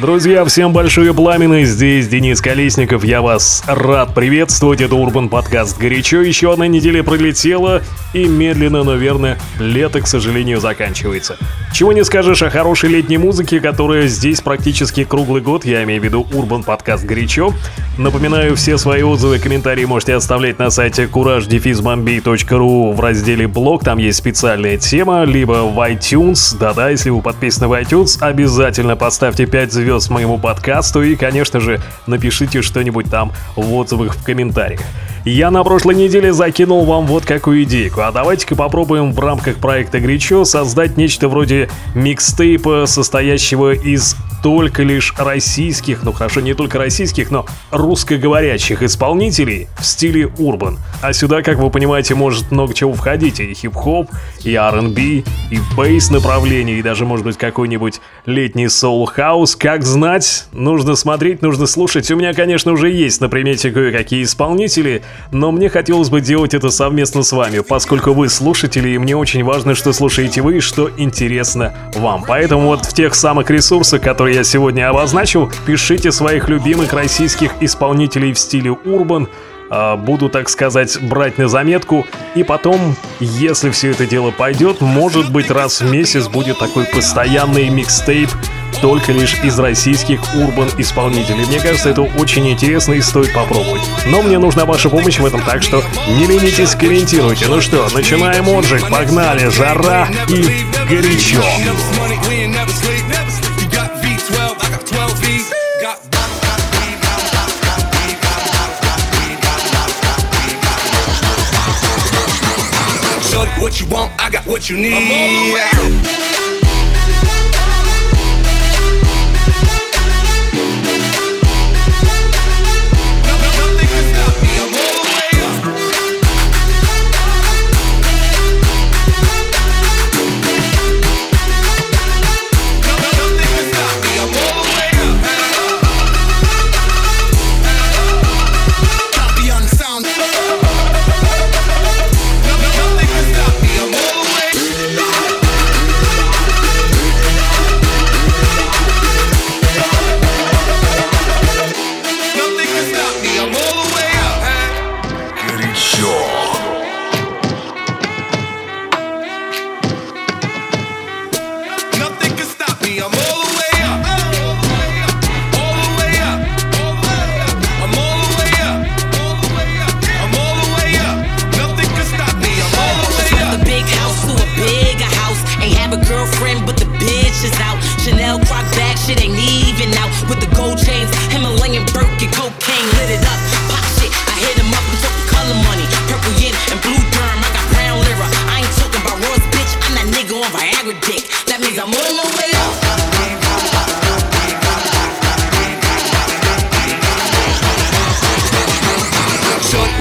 Друзья, всем большое пламенное, здесь Денис Колесников, я вас рад приветствовать, это Urban Podcast Горячо, еще одна неделя пролетела, и медленно, но верно, лето, к сожалению, заканчивается. Чего не скажешь о хорошей летней музыке, которая здесь практически круглый год, я имею в виду Urban Podcast Горячо. Напоминаю, все свои отзывы и комментарии можете оставлять на сайте kuraj-bambey.ru в разделе «Блог», там есть специальная тема, либо в iTunes, да-да, если вы подписаны в iTunes, обязательно поставьте 5 звезд моему подкасту и, конечно же, напишите что-нибудь там в отзывах, в комментариях. Я на прошлой неделе закинул вам вот какую идейку, а давайте-ка попробуем в рамках проекта «Гричо» создать нечто вроде микстейпа, состоящего из только лишь российских, ну хорошо, не только российских, но русскоговорящих исполнителей в стиле урбан. А сюда, как вы понимаете, может много чего входить, и хип-хоп, и R&B, и бейс направление, и даже, может быть, какой-нибудь летний соул-хаус. Как знать, нужно смотреть, нужно слушать. У меня, конечно, уже есть на примете кое-какие исполнители, но мне хотелось бы делать это совместно с вами, поскольку вы слушатели, и мне очень важно, что слушаете вы и что интересно вам. Поэтому вот в тех самых ресурсах, которые я сегодня обозначил, пишите своих любимых российских исполнителей в стиле урбан. Буду, так сказать, брать на заметку. И потом, если все это дело пойдет, может быть, раз в месяц будет такой постоянный микстейп только лишь из российских урбан-исполнителей. Мне кажется, это очень интересно и стоит попробовать. Но мне нужна ваша помощь в этом, так что не ленитесь, комментируйте. Ну что, начинаем отжиг, погнали, жара и горячо. What you want, I got what you need. Nothing can stop me, I'm all the way up. Nothing can stop me, I'm all the way up. Copy on sound.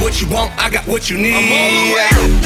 What you want, I got what you need. I'm all the way up.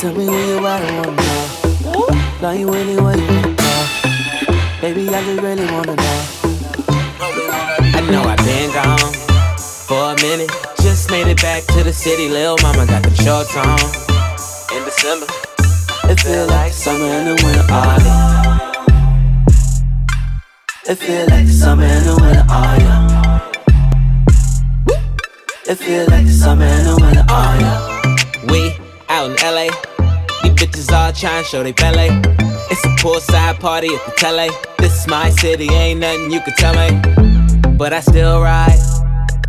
Tell me who you are and what now. Love you anyway you want now. Baby, I just really wanna know. I know I've been gone for a minute. Just made it back to the city. Lil' mama got them shorts on. In December, it feel like summer and the winter all year. It feel like the summer and the winter all year. It feel like the summer and the winter all year. We out in LA. These bitches all tryna show they ballet. It's a poolside party at the telly. This is my city, ain't nothing you can tell me. But I still ride.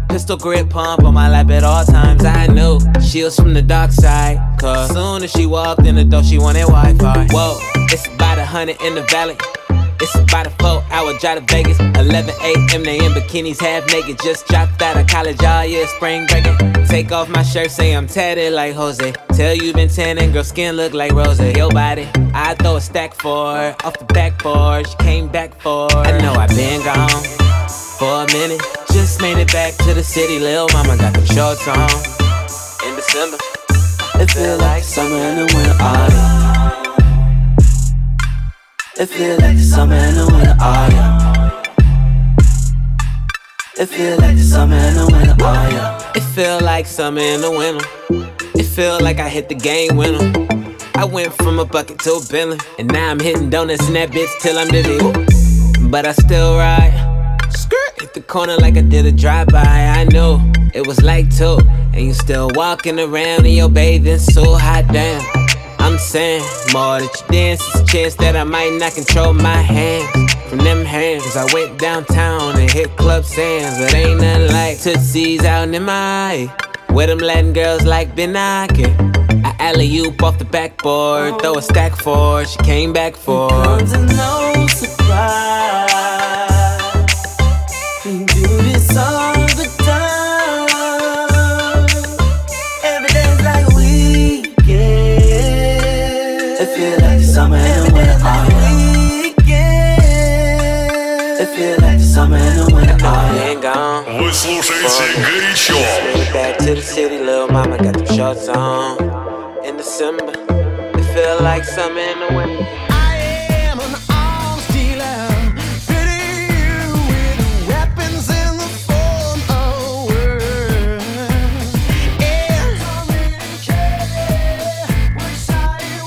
Pistol grip pump on my lap at all times. I knew she was from the dark side. Cause soon as she walked in the door, she wanted Wi-Fi. Whoa, it's about 100 in the valley. It's about a 4-hour drive to Vegas. 11 a.m. they in bikinis, half naked. Just dropped out of college, all year spring breaking. Take off my shirt, say I'm tatted like Jose. Tell you been tanning, girl, skin look like rose. Yo body, I throw a stack for her. Off the backboard, she came back for her. I know I've been gone for a minute. Just made it back to the city. Lil' mama got them shorts on. In December, it feel like summer and the winter autumn. It feel like the summer and the winter all year. It feel like the summer and the winter all year. It feel like summer and the winter. It feel like I hit the game winner. I went from a bucket to a billion. And now I'm hitting donuts in that bitch till I'm dizzy. But I still ride. Skirt hit the corner like I did a drive-by. I knew it was like 2. And you still walking around in your bathing suit. Hot damn. I'm saying more that you dance, it's a chance that I might not control my hands. From them hands, I went downtown and hit Club Sands. But ain't nothing like Tootsies out in my eye. Where them Latin girls like Benaki. I alley-oop off the backboard, throw a stack for her, she came back for her. Comes to no surprise, you do this all the time. Summer and the winter all year. It feel like the summer and the winter all year. Вы слушаете Горячо. Back to the city, little mama got them shorts on. In December, it feel like summer and the winter. I am an arms dealer, fitting you with weapons in the form of words. And communicate with sideways.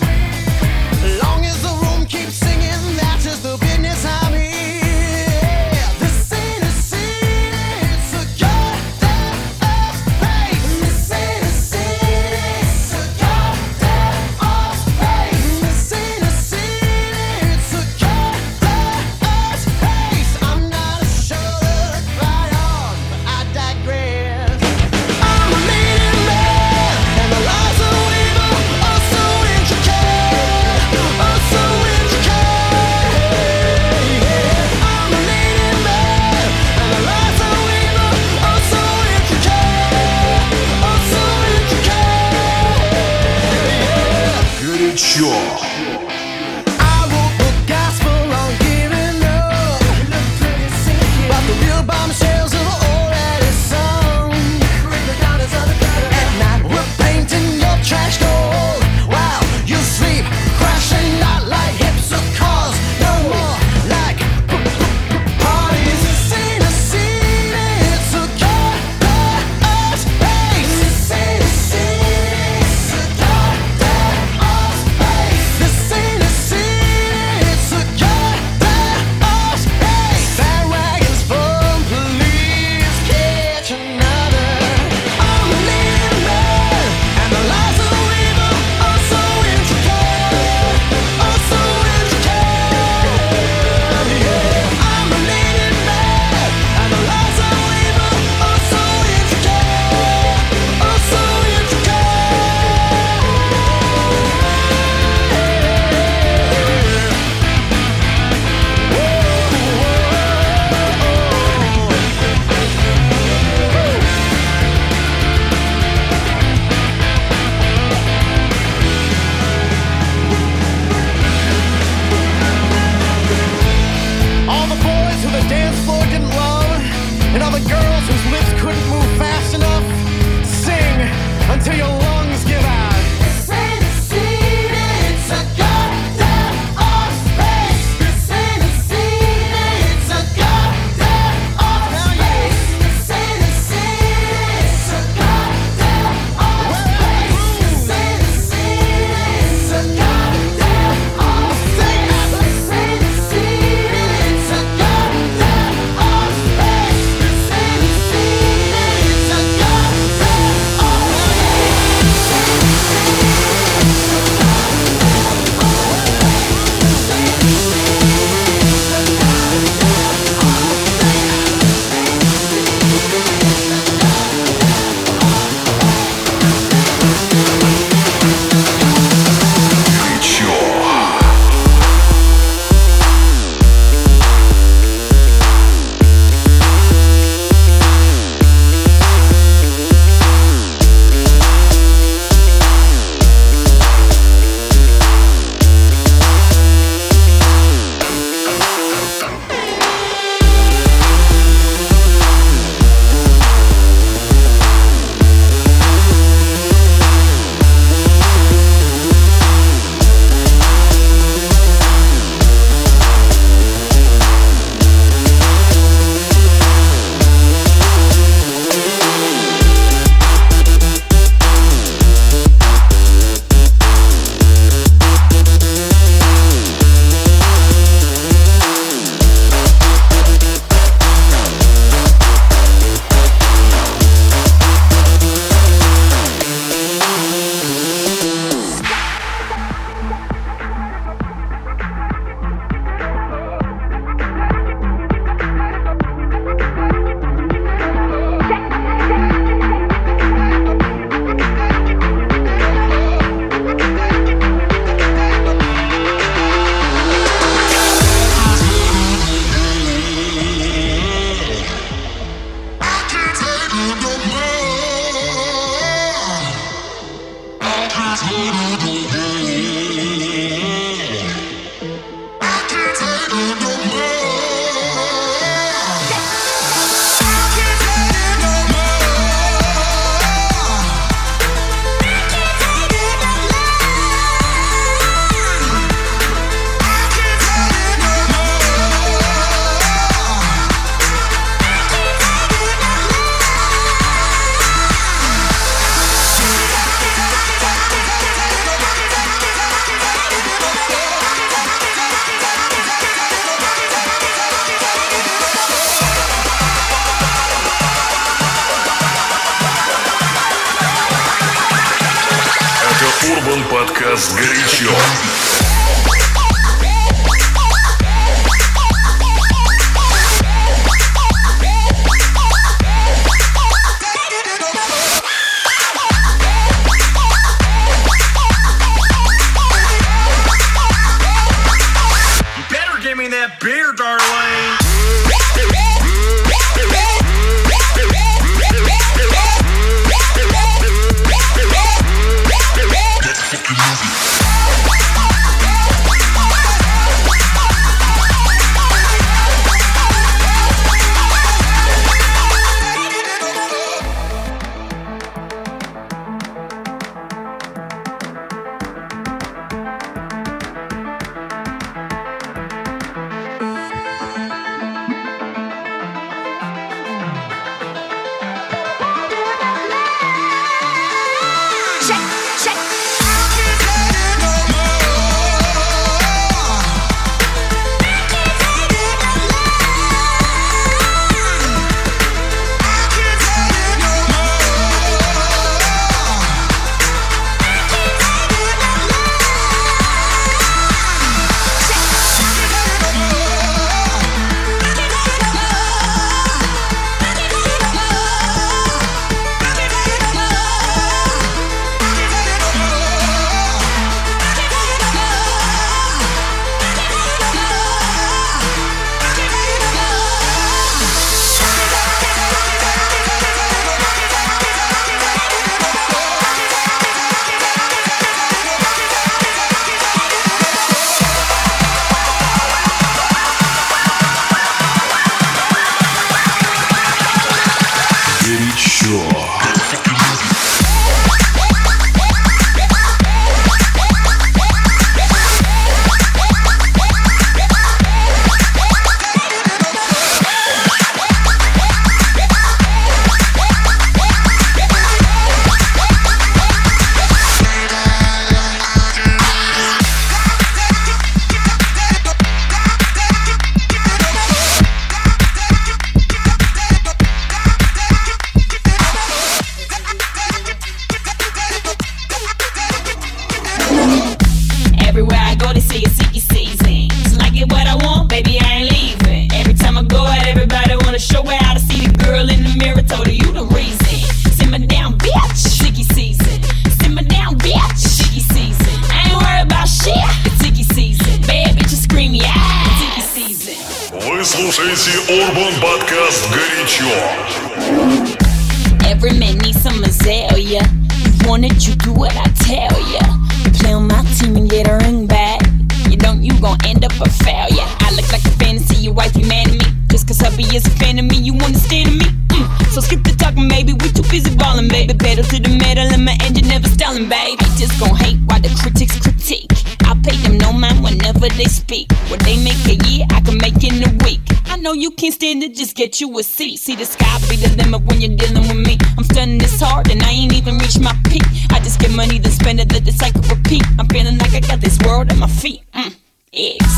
Урбан подкаст «Горячо». Слушайте Urban Podcast Горячо. Every man needs some azalea. You want it, you do what I tell ya. You play on my team and get a ring back. You don't, you gon' end up a failure. I look like a fantasy, your wife be mad at me. Just cause hubby is a fan of me, you understand me. So skip the talking, baby, we too busy ballin', baby. Pedal to the metal and my engine never stallin', babe. I just gon' hate while the critics critique. I pay them no mind whenever they speak. What they make a year, I can make in a week. I know you can't stand it, just get you a seat. See the sky be the limit when you're dealing with me. I'm stunning this hard and I ain't even reached my peak. I just get money to spend it, let the cycle repeat. I'm feeling like I got this world at my feet. It's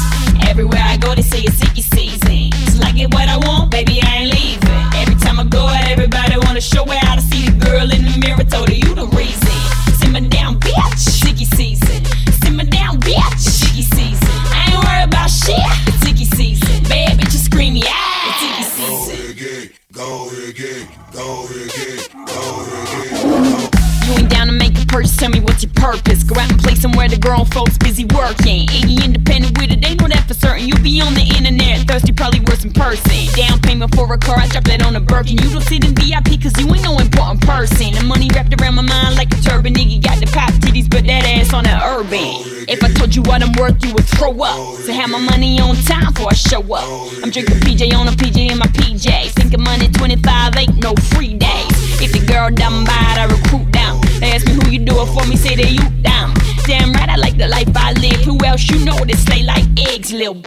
everywhere I go, they say it's icky season. Just like it what I want, baby, I ain't leaving. Every time I go out, everybody wanna show her how to see the girl in the mirror. Told her you the reason. Simmer down, bitch. Icky season. Simmer down, bitch. Icky season. I ain't worried about shit. It's icky season, baby. Just scream me out. It's icky season. Go again, go again, go again, go again. You ain't down to make a purchase. Tell me what's your purpose. Go out. place somewhere the grown folks busy working. Iggy independent with it, they know that for certain. You be on the internet, thirsty probably worse in person. Down payment for a car, I drop that on a Birkin. You don't sit in VIP cause you ain't no important person. The money wrapped around my mind like a turban. Iggy got the pop titties, but that ass on an Urban. If I told you what I'm worth, you would throw up. So have my money on time before I show up. I'm drinking PJ on a PJ in my PJ. Thinking money 25 ain't no free days. If the girl dumb bad, I recruit down. They ask me who you do it for, me say that you down. Damn right, I like the life I live. Who else you know that slay like eggs, lil?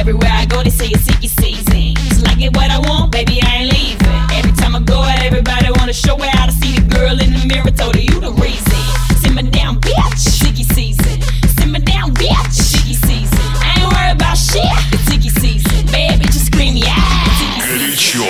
Everywhere I go, they say it's icky season. Cause I get what I want, baby, I ain't leaving. Every time I go out, everybody wanna show it. I see the girl in the mirror, told her you the reason. Simmer down, bitch, it's icky season. Simmer down, bitch, it's icky season. I ain't worried about shit, it's icky season. Baby, just scream, yeah, it's icky season.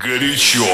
Горячо.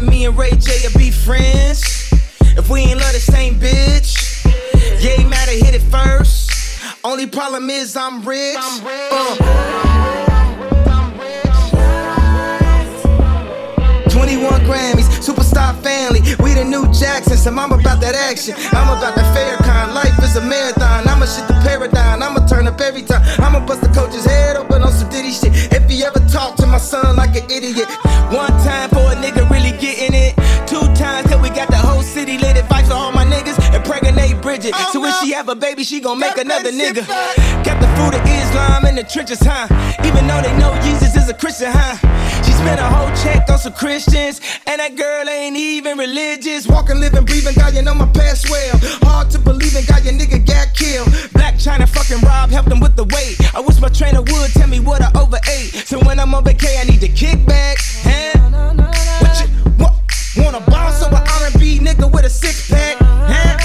that me and Ray J will be friends if we ain't love the same bitch? Yeah, he might have hit it first. Only problem is I'm rich. I'm rich. 21 Grammys, superstar family. We the new Jacksons, and I'm about that action. I'm about the fair kind. Life is a marathon. I'ma shit the paradigm. I'ma turn up every time. I'ma bust the coach's head open on some Diddy shit. If he ever talk to my son like an idiot. One time for a nigga really getting it. Two times till we got the whole city lit. Advice for all my niggas. Pregnant Bridget, oh, so if she have a baby, she gon' make another nigga. Got the food of Islam in the trenches, huh? Even though they know Jesus is a Christian, huh? She spent a whole check on some Christians, and that girl ain't even religious. Walking, living, breathing, God, you know my past well. Hard to believe in God, your nigga got killed. Black China fucking Rob helped him with the weight. I wish my trainer would tell me what I overate. So when I'm on vacay, I need to kick back, huh? What you wanna bounce over R&B nigga with a six pack, huh?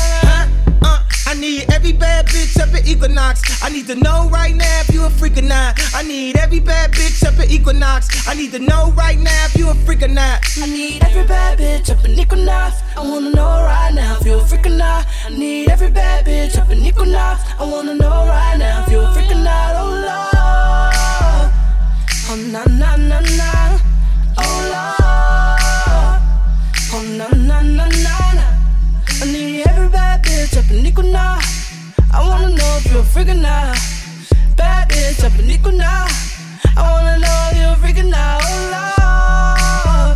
I need every bad bitch up at Equinox. I need to know right now if you a freak or not. I need every bad bitch up at Equinox. I need to know right now if you a freak or not. I need every bad bitch up at Equinox. I wanna know right now if you a freak or not. I need every bad bitch up at Equinox. I wanna know right now if you a freak or not. Oh Lord, oh na na na na. Oh Lord, oh na na na na. I need every bad bitch up in Equinox. I wanna know if you're a freak or not. Bad bitch up in Equinox. I wanna know if you're a freak or not. Oh Lord,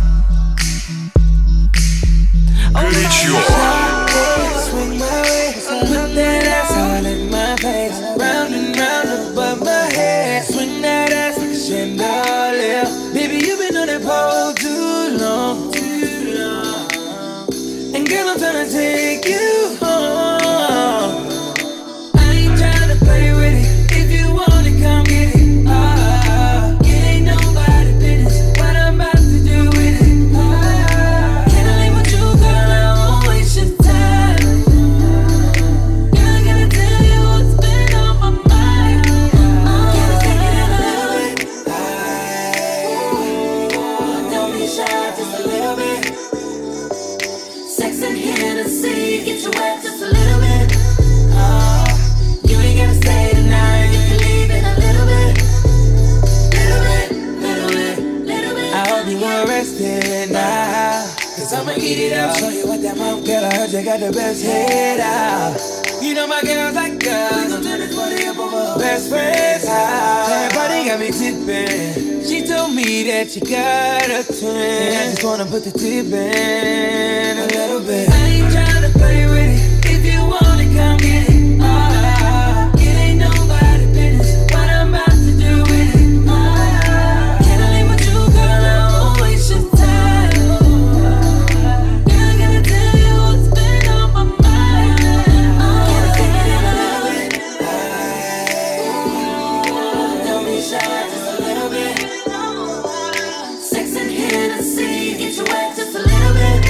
oh Grичо. Swing my waist, put that ass all in my face. Round and round above my head. Swing that ass like a chandelier. Baby, you been on that pole too long. Girl, I'm tryna take you home. I ain't tryna play with it. If you want it, come get it. It ain't nobody's business what I'm about to do with it. Can I leave with you, girl? I won't waste your time. Girl, I gotta tell you what's been on my mind. Can I take it in a little bit? Don't be shy, just a little bit. Sex in Hennessy, get you wet just a little bit. Oh, you ain't gotta stay tonight. You can leave in a little bit. Little bit, little bit, little bit. I hope you were rested now, cause I'ma eat it up. Show you what that mom, girl, I heard you got the best head out. You know my girls like us. We gon' turn this party up over. Best friends out. That party got me tippin'. She told me that you got a twin, and I just wanna put the tip in a little bit. I ain't tryna play with it. If you wanna come get it. It ain't nobody's business what I'm about to do with it. Can I leave with you, girl? I won't waste your time. Girl, I gotta tell you what's been on my mind. Can I take it in a little bit? Don't be shy, just a little bit. Sex in Hennessy, get you wet just a little bit.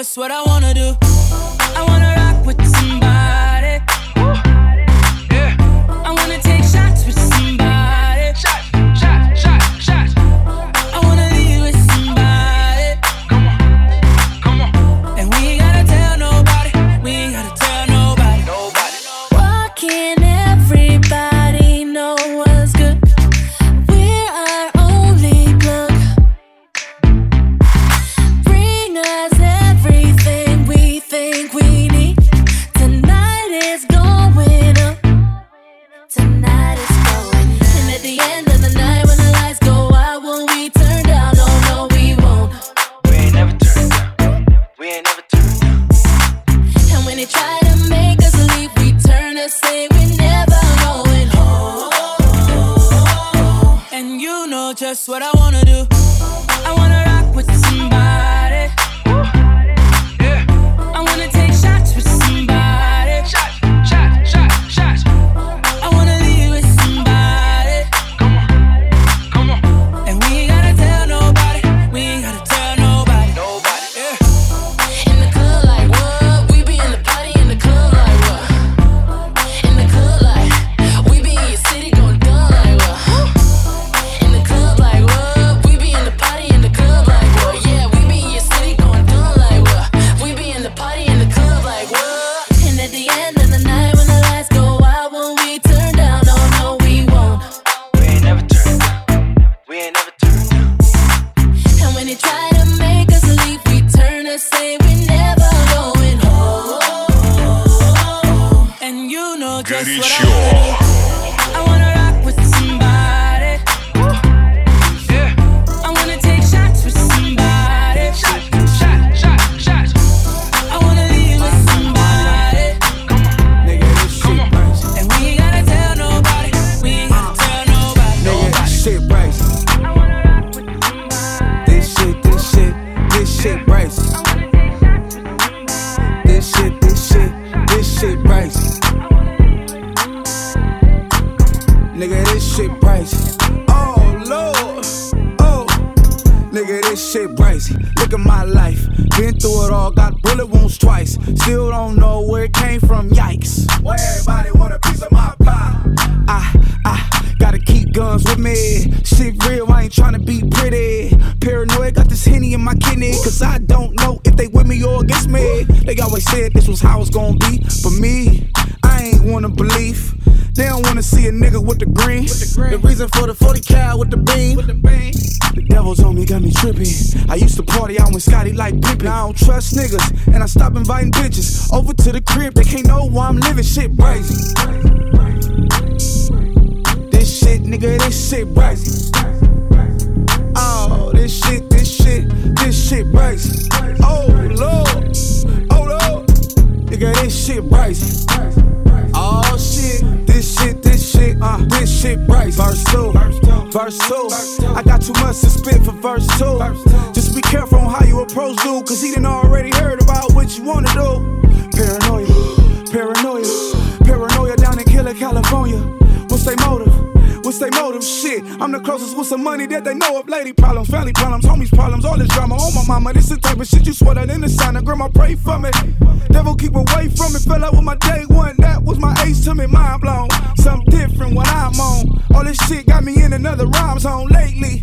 that's what I wanna do. I wanna rock with somebody. Yeah. I wanna take shots with somebody. Shots. I wanna leave with somebody. Come on. And we ain't gotta tell nobody. Nobody. Walking. That's what I wanna do. I wanna rock with somebody. Yeah. I wanna take shots with somebody. Shots. I wanna leave with somebody. Come on. And we ain't gotta tell nobody. Nobody. Yeah. In the club like what? We be in the party in the club like what? In the club like we be in your city going dumb like what? Горячо. Shit pricey, look at my life. Been through it all, got bullet wounds twice. Still don't know where it came from, yikes. Why everybody want a piece of my pie? I gotta keep guns with me. Shit real, I ain't tryna be pretty. Paranoid, got this Henny in my kidney. Cause I don't know if they with me or against me. They always said this was how it's gonna be. But me, I ain't wanna believe. They don't wanna see a nigga with the green. The reason for the 40 cal with the beam. The devil's on me, got me tripping. I used to party out with Scotty like Pippin. I don't trust niggas, and I stop inviting bitches over to the crib. They can't know why I'm living shit brazy. This shit, nigga, this shit brazy. Oh, this shit brazy. Oh lord, nigga, this shit brazy. Oh shit, this shit price. Verse two. I got too much to spit for verse two. Just be careful on how you approach dude, cause he done already heard about what you wanna do. Paranoia down in Killer, California. What's they motive? Shit, I'm the closest with some money that they know of. Lady problems, family problems, homies problems, all this drama. Oh my mama, this is the type of shit you sweater than the sign. And grandma pray for me. Devil keep away from it. Fell out with my day one. That was my ace to me, mind blown. Something different when I'm on. All this shit got me in another rhyme zone lately.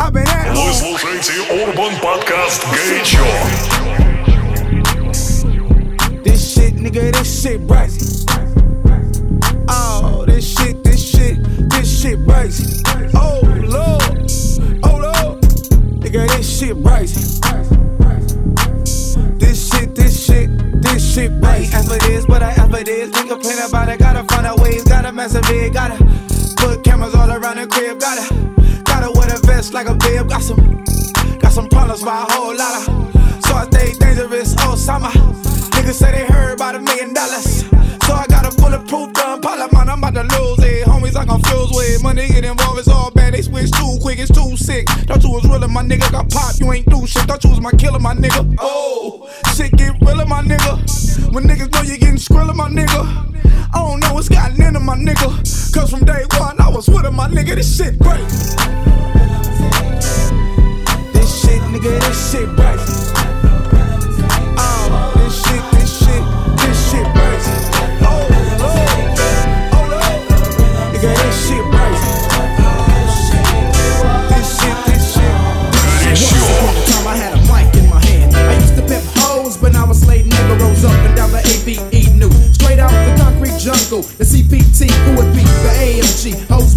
I've been at home. Вы слушаете Urban Podcast Горячо. This shit, nigga, this shit brazy. Oh, this shit brazy. Oh lord, nigga, this shit brazy. This shit brazy. I ain't ever this, been complaining about it. Gotta find out ways, gotta mess up it. Gotta put cameras all around the crib. Gotta wear a vest like a bib. Got some problems by a whole lot of. So I stay dangerous all summer. Niggas say they heard about $1 million. So I got a bulletproof gun, pilot mine, I'm about to lose it. Homies I confused with, money get involved, it's all bad. They switch too quick, it's too sick. Thought you was real, my nigga, got popped, you ain't do shit. Thought you was my killer, my nigga. Oh, shit get realer, my nigga. When niggas know you getting skriller, my nigga. I don't know what's gotten into my nigga. Cause from day one, I was with him, my nigga, this shit break. This shit, nigga, this shit break.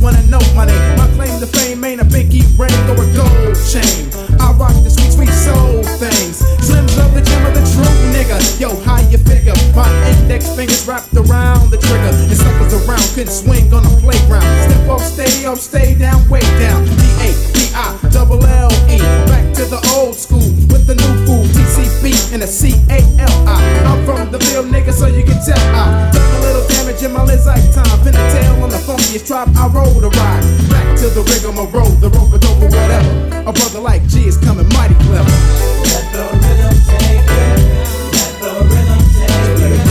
wanna know my name. My claim to fame ain't a pinky ring or a gold chain. I rock the sweet, sweet soul things. Slims up the gem of the truth, nigga. Yo, how you figure? My index fingers wrapped around the trigger. And suckers around couldn't swing on the playground. Step up, stay down, way down. D-A-D-I-double-L-E. Back to the old school with the new fool. T-C-B and a C-A-L-I. I'm from the field, nigga, so you can tell I took a little damage in my Lizak time. Pin the tail on the funkiest tribe, I roll the ride. Back to the rigmarole, the rope-a-dope or whatever. A brother like G is coming mighty clever. Let the rhythm take it. Let the rhythm take it.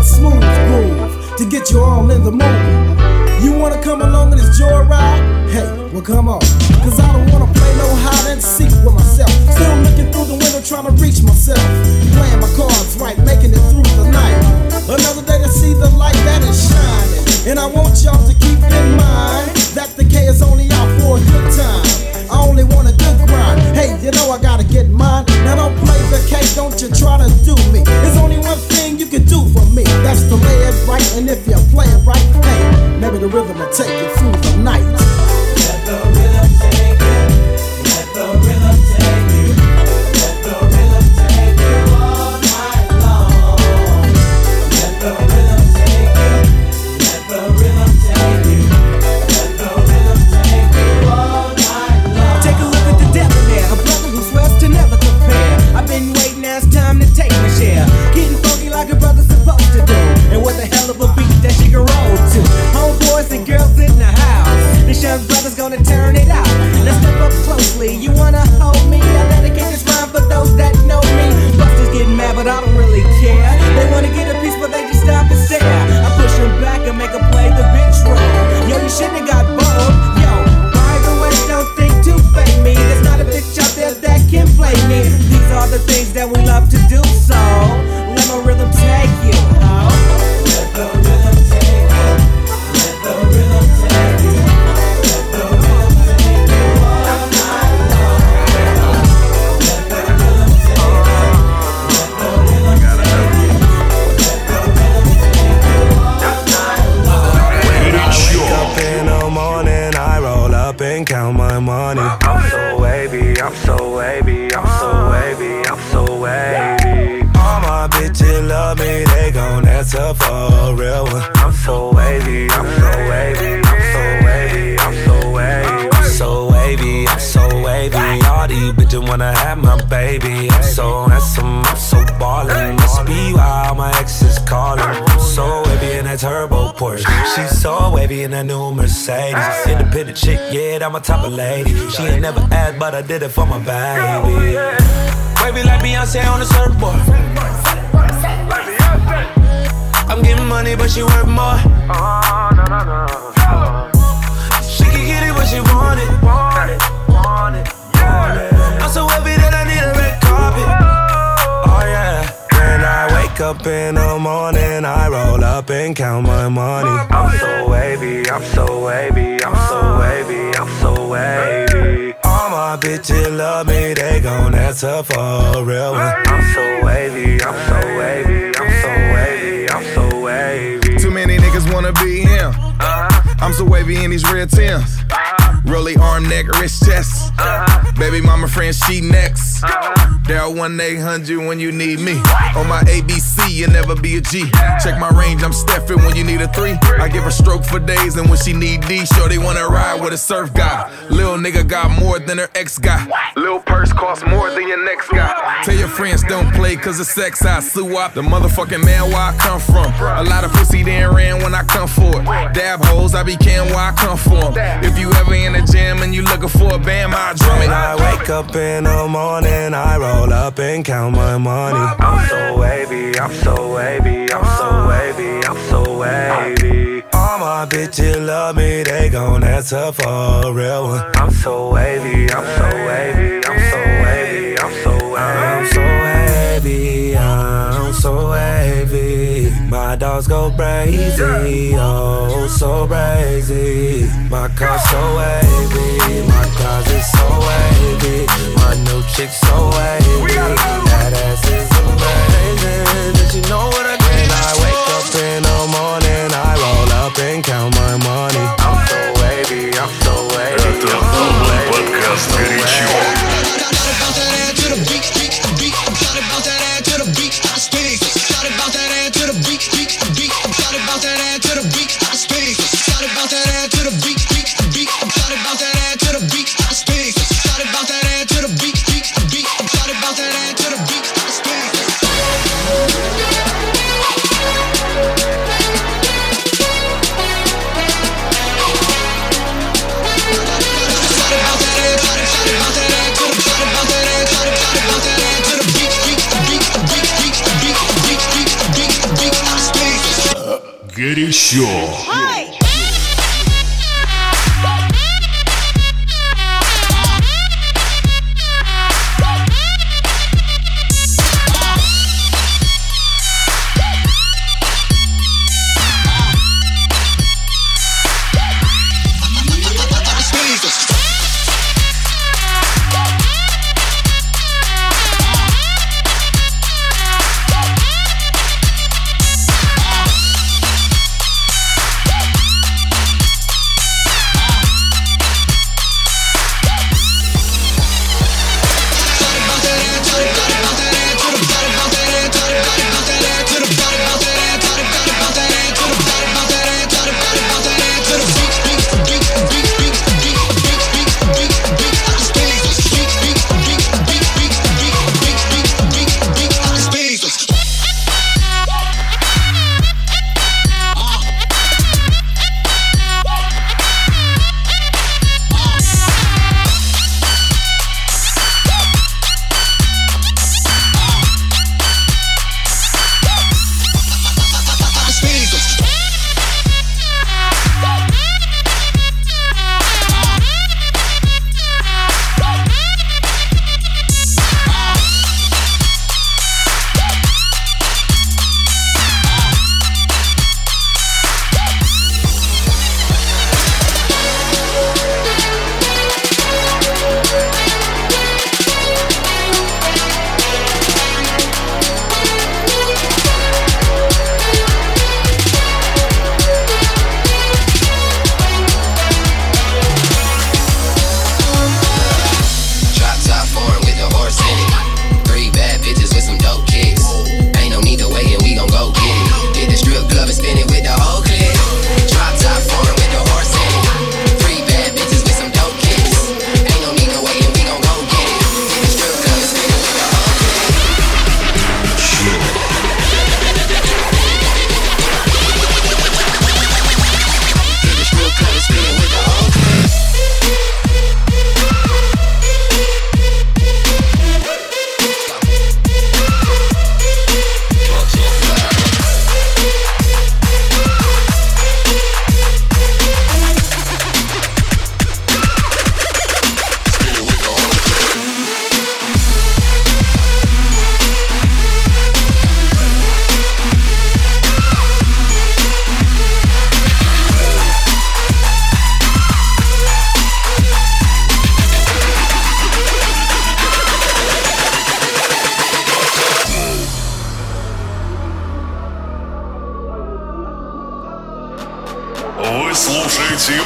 Smooth groove to get you all in the mood. You wanna come along on this joyride? Hey, well come on, cause I don't wanna play no hide and seek with myself. Still looking through the window trying to reach myself. Playing my cards right, making it through the night. Another day to see the light that is shining. And I want y'all to keep in mind that the K is only out for a good time. I only want a good grind. Hey, you know I gotta get mine. Now don't play the K, don't you try to do me. There's only one thing you can do for me. That's to lay it right, and if you play it right, hey, maybe the rhythm will take you through the night. Let the rhythm take you. Let the rhythm take you. Let the rhythm take you all night long. Let the rhythm take you. Let the rhythm take you. Let the rhythm take you all night long. Take a look at the devil there, a brother who swears to never compare. I've been waiting, now it's time to take my share. Getting funky like a brother. And what a hell of a beat that she can roll to. Homeboys and girls in the house, this young brother's gonna turn it out. Now step up closely, you wanna hold me? I dedicate this rhyme for those that know me. Busters getting mad but I don't really care. They wanna get a piece but they just stop and stare. I push them back and make them play the bitch role. Yo, you shouldn't have got bold. Yo, by the way, don't think to fake me. There's not a bitch out there that can play me. These are the things that we love to do, so let my rhythm take you. Count my money. I'm so wavy, I'm so wavy, I'm so wavy, I'm so wavy. All my bitches love me, they gon' answer for a real one. I'm so wavy, I'm so wavy, I'm so wavy, I'm so wavy, I'm so wavy, I'm so wavy. All these bitches wanna have my baby. I'm so handsome, I'm so ballin'. Must be why all my exes callin'. I'm so wavy in that turbo Porsche. She's so wavy in that new Mercedes. Independent chick, yeah, that my type of lady. She ain't never asked, but I did it for my baby. Wavy like Beyonce on the surfboard. I'm getting money, but she worth more. She can get it when she want it. I'm so wavy that I need a red carpet. Up in the morning, I roll up and count my money. I'm so wavy, I'm so wavy, I'm so wavy, I'm so wavy. All my bitches love me, they gon' answer for a real one. I'm so wavy, I'm so wavy, I'm so wavy, I'm so wavy. Too many niggas wanna be him. I'm so wavy in these red Tims. Rolly arm, neck, wrist, chest. Baby mama friend, she next. Dial 1-800 when you need me. On my ABC, you'll never be a G. Check my range, I'm Steffin when you need a 3. I give her stroke for days, and when she need D, sure they wanna ride with a surf guy. Lil nigga got more than her ex guy. Lil purse costs more than your next guy. Tell your friends don't play, cause it's sex. I slew up the motherfucking man where I come from. A lot of pussy then ran when I come for it. Dab hoes, I be can where I come for them. If you ever in the gym and you looking for a band, I drum it. When I wake up in the morning, I roll up and count my money. I'm so wavy, I'm so wavy, I'm so wavy, I'm so wavy. All my bitches love me, they gon' answer for a real one. I'm so wavy, I'm so wavy, I'm so wavy, I'm so wavy. I'm so wavy, I'm so wavy. My My dogs go crazy, oh so crazy. My car's so wavy, my closet so wavy. My new chick so wavy, that ass is amazing. Did you know what I did? I wake up in the morning, I roll up and count my money. I'm so wavy, I'm so wavy. Это Urban Podcast Горячо. Горячо.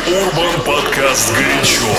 Urban Podcast Горячо.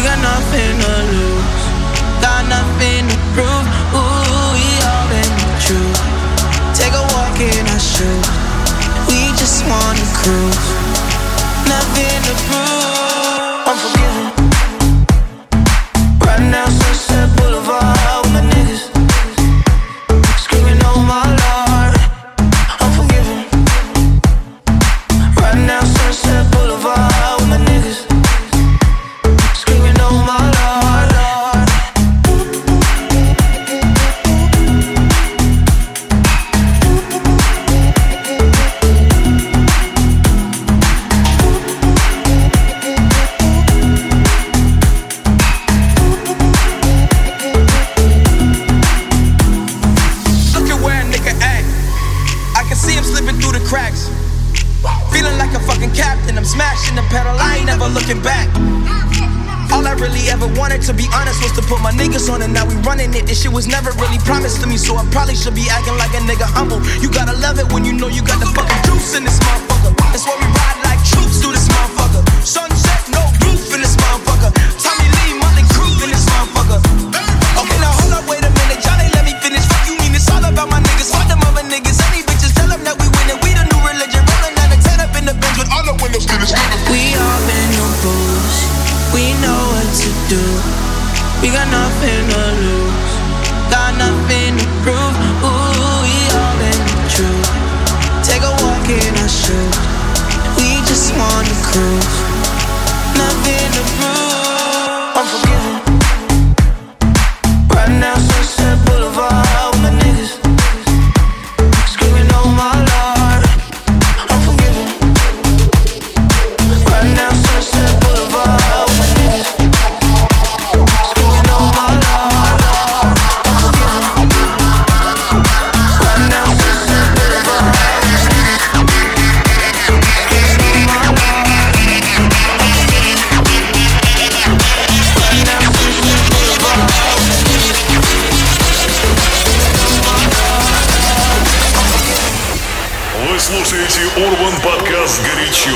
We got nothing to lose, got nothing to prove. Ooh, we all been the truth. Take a walk in our shoes. We just wanna cruise. Nothing to prove. Unforgiven. Right now, Sunset Boulevard, my niggas screaming on my Lord. Unforgiven. Right now, Sunset Boulevard. This shit was never really promised to me, so I probably should be acting like a nigga humble. You gotta love it when you know you got the fucking juice in this motherfucker. That's why we ride like troops through this motherfucker. Sunset, no roof in this motherfucker. Tommy Lee, Motley Crue in this motherfucker. Okay, now hold up, wait a minute, y'all ain't let me finish. Fuck you mean, it's all about my niggas. Fuck them other niggas, any bitches, tell them that we winning. We the new religion, rolling down the 10 up in the bench with all the windows to the sky. We all been on booze, we know what to do. We got nothing to lose. Got nothing to prove. Ooh, we all been the truth. Take a walk in our shoes. We just wanna cruise. Nothing to prove. Unforgiven. Right now, Sunset Boulevard, my niggas screaming on my Lord. Unforgiven. Right now, Sunset Boulevard. Слушайте Urban Podcast «Горячо».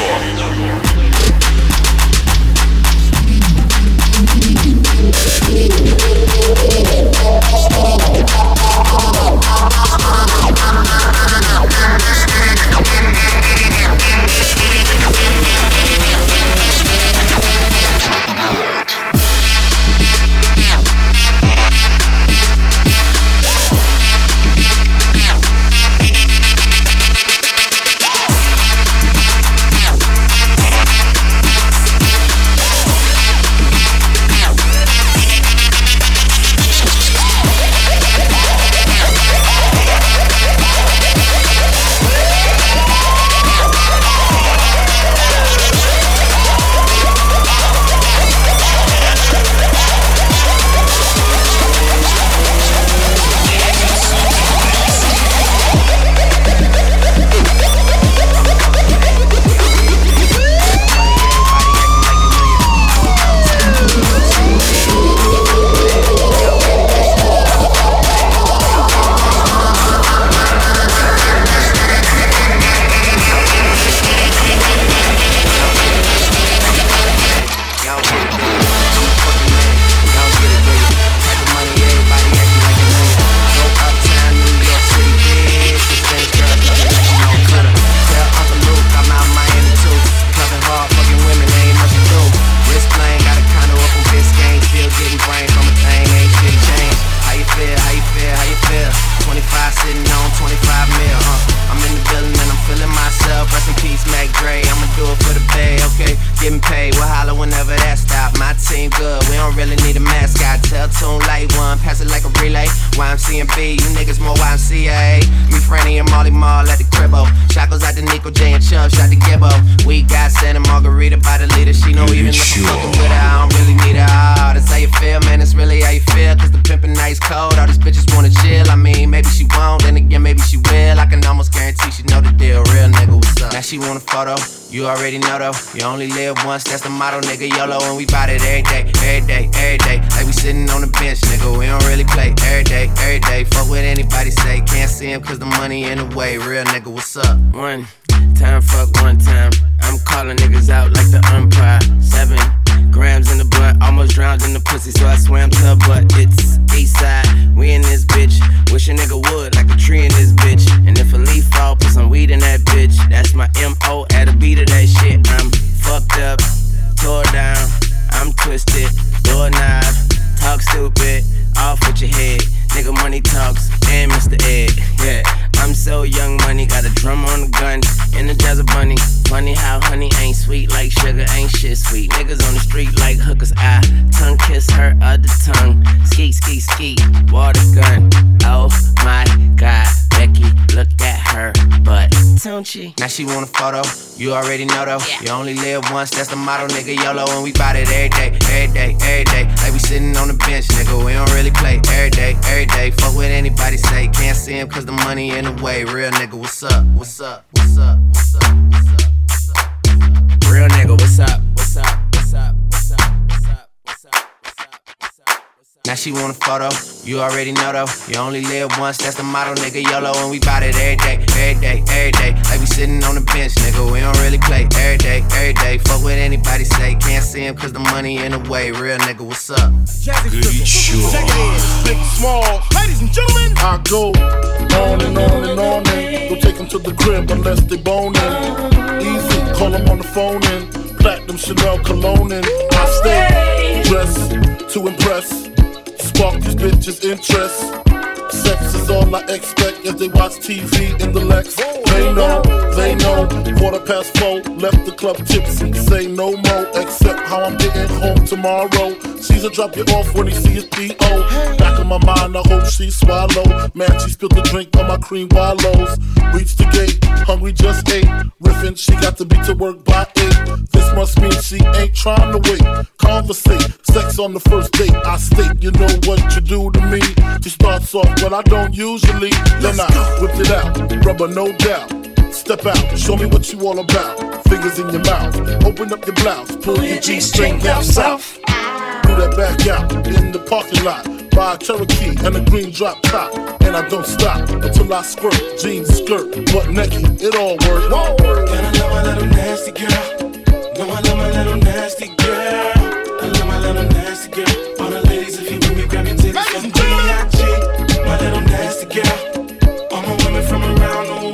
You already know though, you only live once, that's the motto, nigga, YOLO. And we bout it every day, every day, every day. Like we sitting on the bench, nigga, we don't really play. Every day, every day, fuck what anybody say. Can't see him cause the money in the way, real nigga, what's up? One, time, fuck one time. I'm calling niggas out like the umpire. 7 grams in the blunt, almost drowned in the pussy, so I swam to but it's east side. We in this bitch, wish a nigga would like a tree in this bitch. And if a leaf fall, put some weed in that bitch. That's my M.O. at a beat of that shit. I'm fucked up, tore down, I'm twisted, doorknob, talk stupid, off with your head. Nigga, money talks, and Mr. Ed, yeah. I'm so young money, got a drum on the gun, and a jazz a bunny. Funny how honey ain't sweet like sugar, ain't shit sweet. Niggas on the street like hookers, I tongue kiss her other tongue. Skeet, skeet, skeet, water gun. Oh my God, Becky, look at her butt. Don't she? Now she want a photo, you already know though. Yeah. You only live once, that's the motto, nigga, YOLO. And we bout it every day, every day, every day. Like we sitting on the bench, nigga, we don't really play. Every day, fuck what anybody say. Can't see him cause the money in the way. Real nigga, what's up, what's up, what's up, what's up, what's up, what's up, what's up. Real nigga, what's up, what's up, what's up, what's up, what's up, what's up, what's up, what's up, what's up. Now she want a photo, you already know though. You only live once, that's the motto, nigga, YOLO. And we bout it every day, every day, every day. Like we sitting on the bench, nigga, we don't really play. Every day, fuck what anybody say. Can't see him cause the money in the way. Real nigga, what's up? Gritcho. Big, small, ladies and gentlemen, I go on and on and on and don't take them to the crib unless they bonin'. Easy, call them on the phone and platinum Chanel cologne and I stay dressed to impress, spark these bitches' interest. Sex is all I expect as they watch TV in the Lex. They know, 4:15 left the club tipsy, say no more. Except how I'm getting home tomorrow. Caesar drop you off when he sees D.O. Back in my mind, I hope she swallow. Man, she spilled the drink on my cream wallows. Reached the gate, hungry just ate. Riffin', she got to be to work by 8. This must mean she ain't trying to wait. Conversate, sex on the first date. I state, you know what you do to me. She starts off, but I don't usually. Then I whipped it out, rubber no doubt. Step out, show me what you all about. Fingers in your mouth, open up your blouse, pull your G-string down south. Do that back out, in the parking lot. Buy a Cherokee and a green drop top. And I don't stop until I squirt. Jeans, skirt, butt naked, it all works. And I love my little nasty girl. No, I love my little nasty girl. I love my little nasty girl. All the ladies, if you with me, grab your titties. From B.I.G., my little nasty girl. All my women from around the world.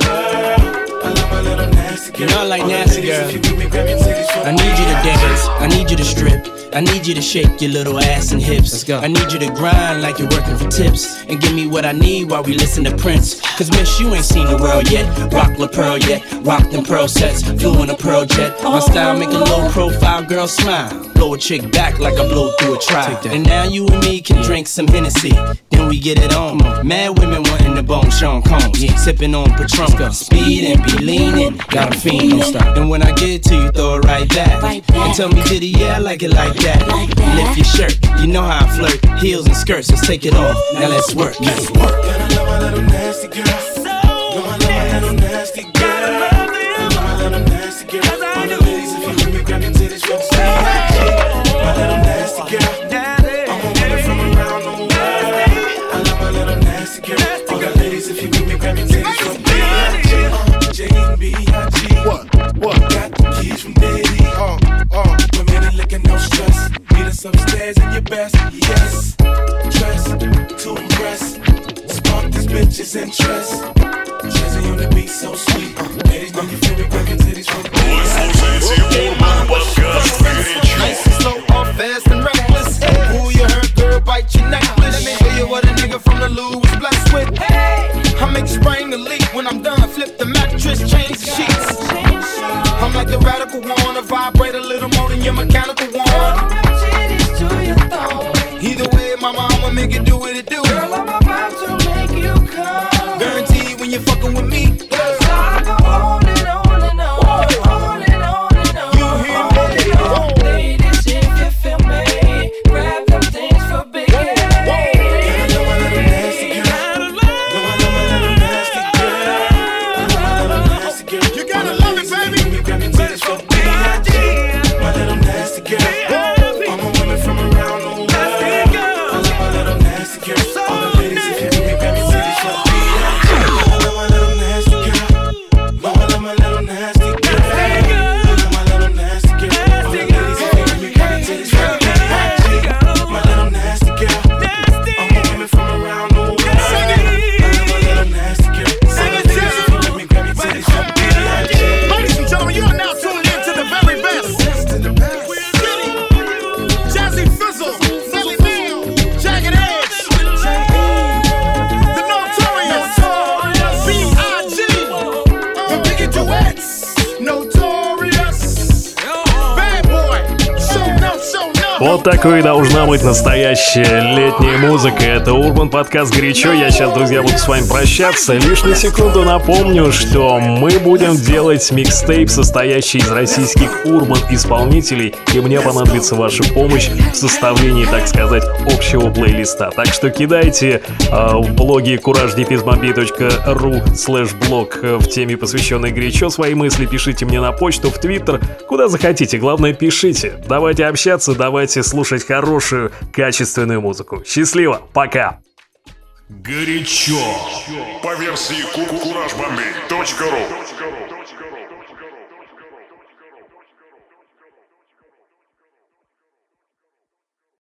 Not like nasty girl. I need you to dance, I need you to strip, I need you to shake your little ass and hips. Let's go. I need you to grind like you're working for tips, and give me what I need while we listen to Prince. Cause miss, you ain't seen the world yet. Rock La Pearl yet, rock them pearl sets, flew in a pearl jet. My style make a low profile girl smile, blow a chick back like I blow through a tribe. And now you and me can drink some Hennessy, then we get it on. Mad women wanting the bone, Sean Combs, sipping on Patron, speed and be leaning. Got a fiend, don't stop. And when I get to you, throw it right back. And tell me, did he, yeah, I like it like that. Lift your shirt, you know how I flirt. Heels and skirts, let's take it off. Now let's work, let's work. Girl, I love my little nasty girl. So I love my little nasty girl. I love my little nasty girl. All the ladies, if you hear me, grab your titties from CIG. My little nasty girl. I'm a woman from around the world. I love my little nasty girl. All the ladies, if you hear me, grab your titties from J&B-I-G. What? Got the keys from Daddy. Women are looking no stress. Meet us upstairs in your best. Yes. Dress to impress. Spark this bitch's interest. Dressing on the beat so sweet. Ladies, know you feel me working titties from Daddy. Boy, слушайте Urban Podcast Горячо. Nice and slow, all fast and reckless. Who you heard, girl, bite your necklace. Let me show you what a nigga from the Lou was blessed with. I make spring the leak. When I'm done, I flip the mattress, change the sheets. I'm like the radical one. I vibrate a little more than your mechanical one. Either way, mama, I'ma make it do what it do. Girl, I'm about to make you come. Guaranteed when you're fucking with me. I go on and on and on. On and on and on. You hear me? Ladies, if you feel me, grab them things for big. You gotta love it, baby. My little nasty girl. Вот такой должна быть настоящая летняя музыка. Это Urban Podcast Горячо. Я сейчас, друзья, буду с вами прощаться. Лишь на секунду напомню, что мы будем делать микстейп, состоящий из российских урбан-исполнителей, и мне понадобится ваша помощь в составлении, так сказать, общего плейлиста. Так что кидайте в блоге kuraj-bambey.ru/блог в теме, посвященной Горячо, свои мысли. Пишите мне на почту, в Твиттер, куда захотите. Главное, пишите. Давайте общаться, давайте слушать хорошую, качественную музыку. Счастливо, пока! Горячо! По версии kuraj-bambey.ru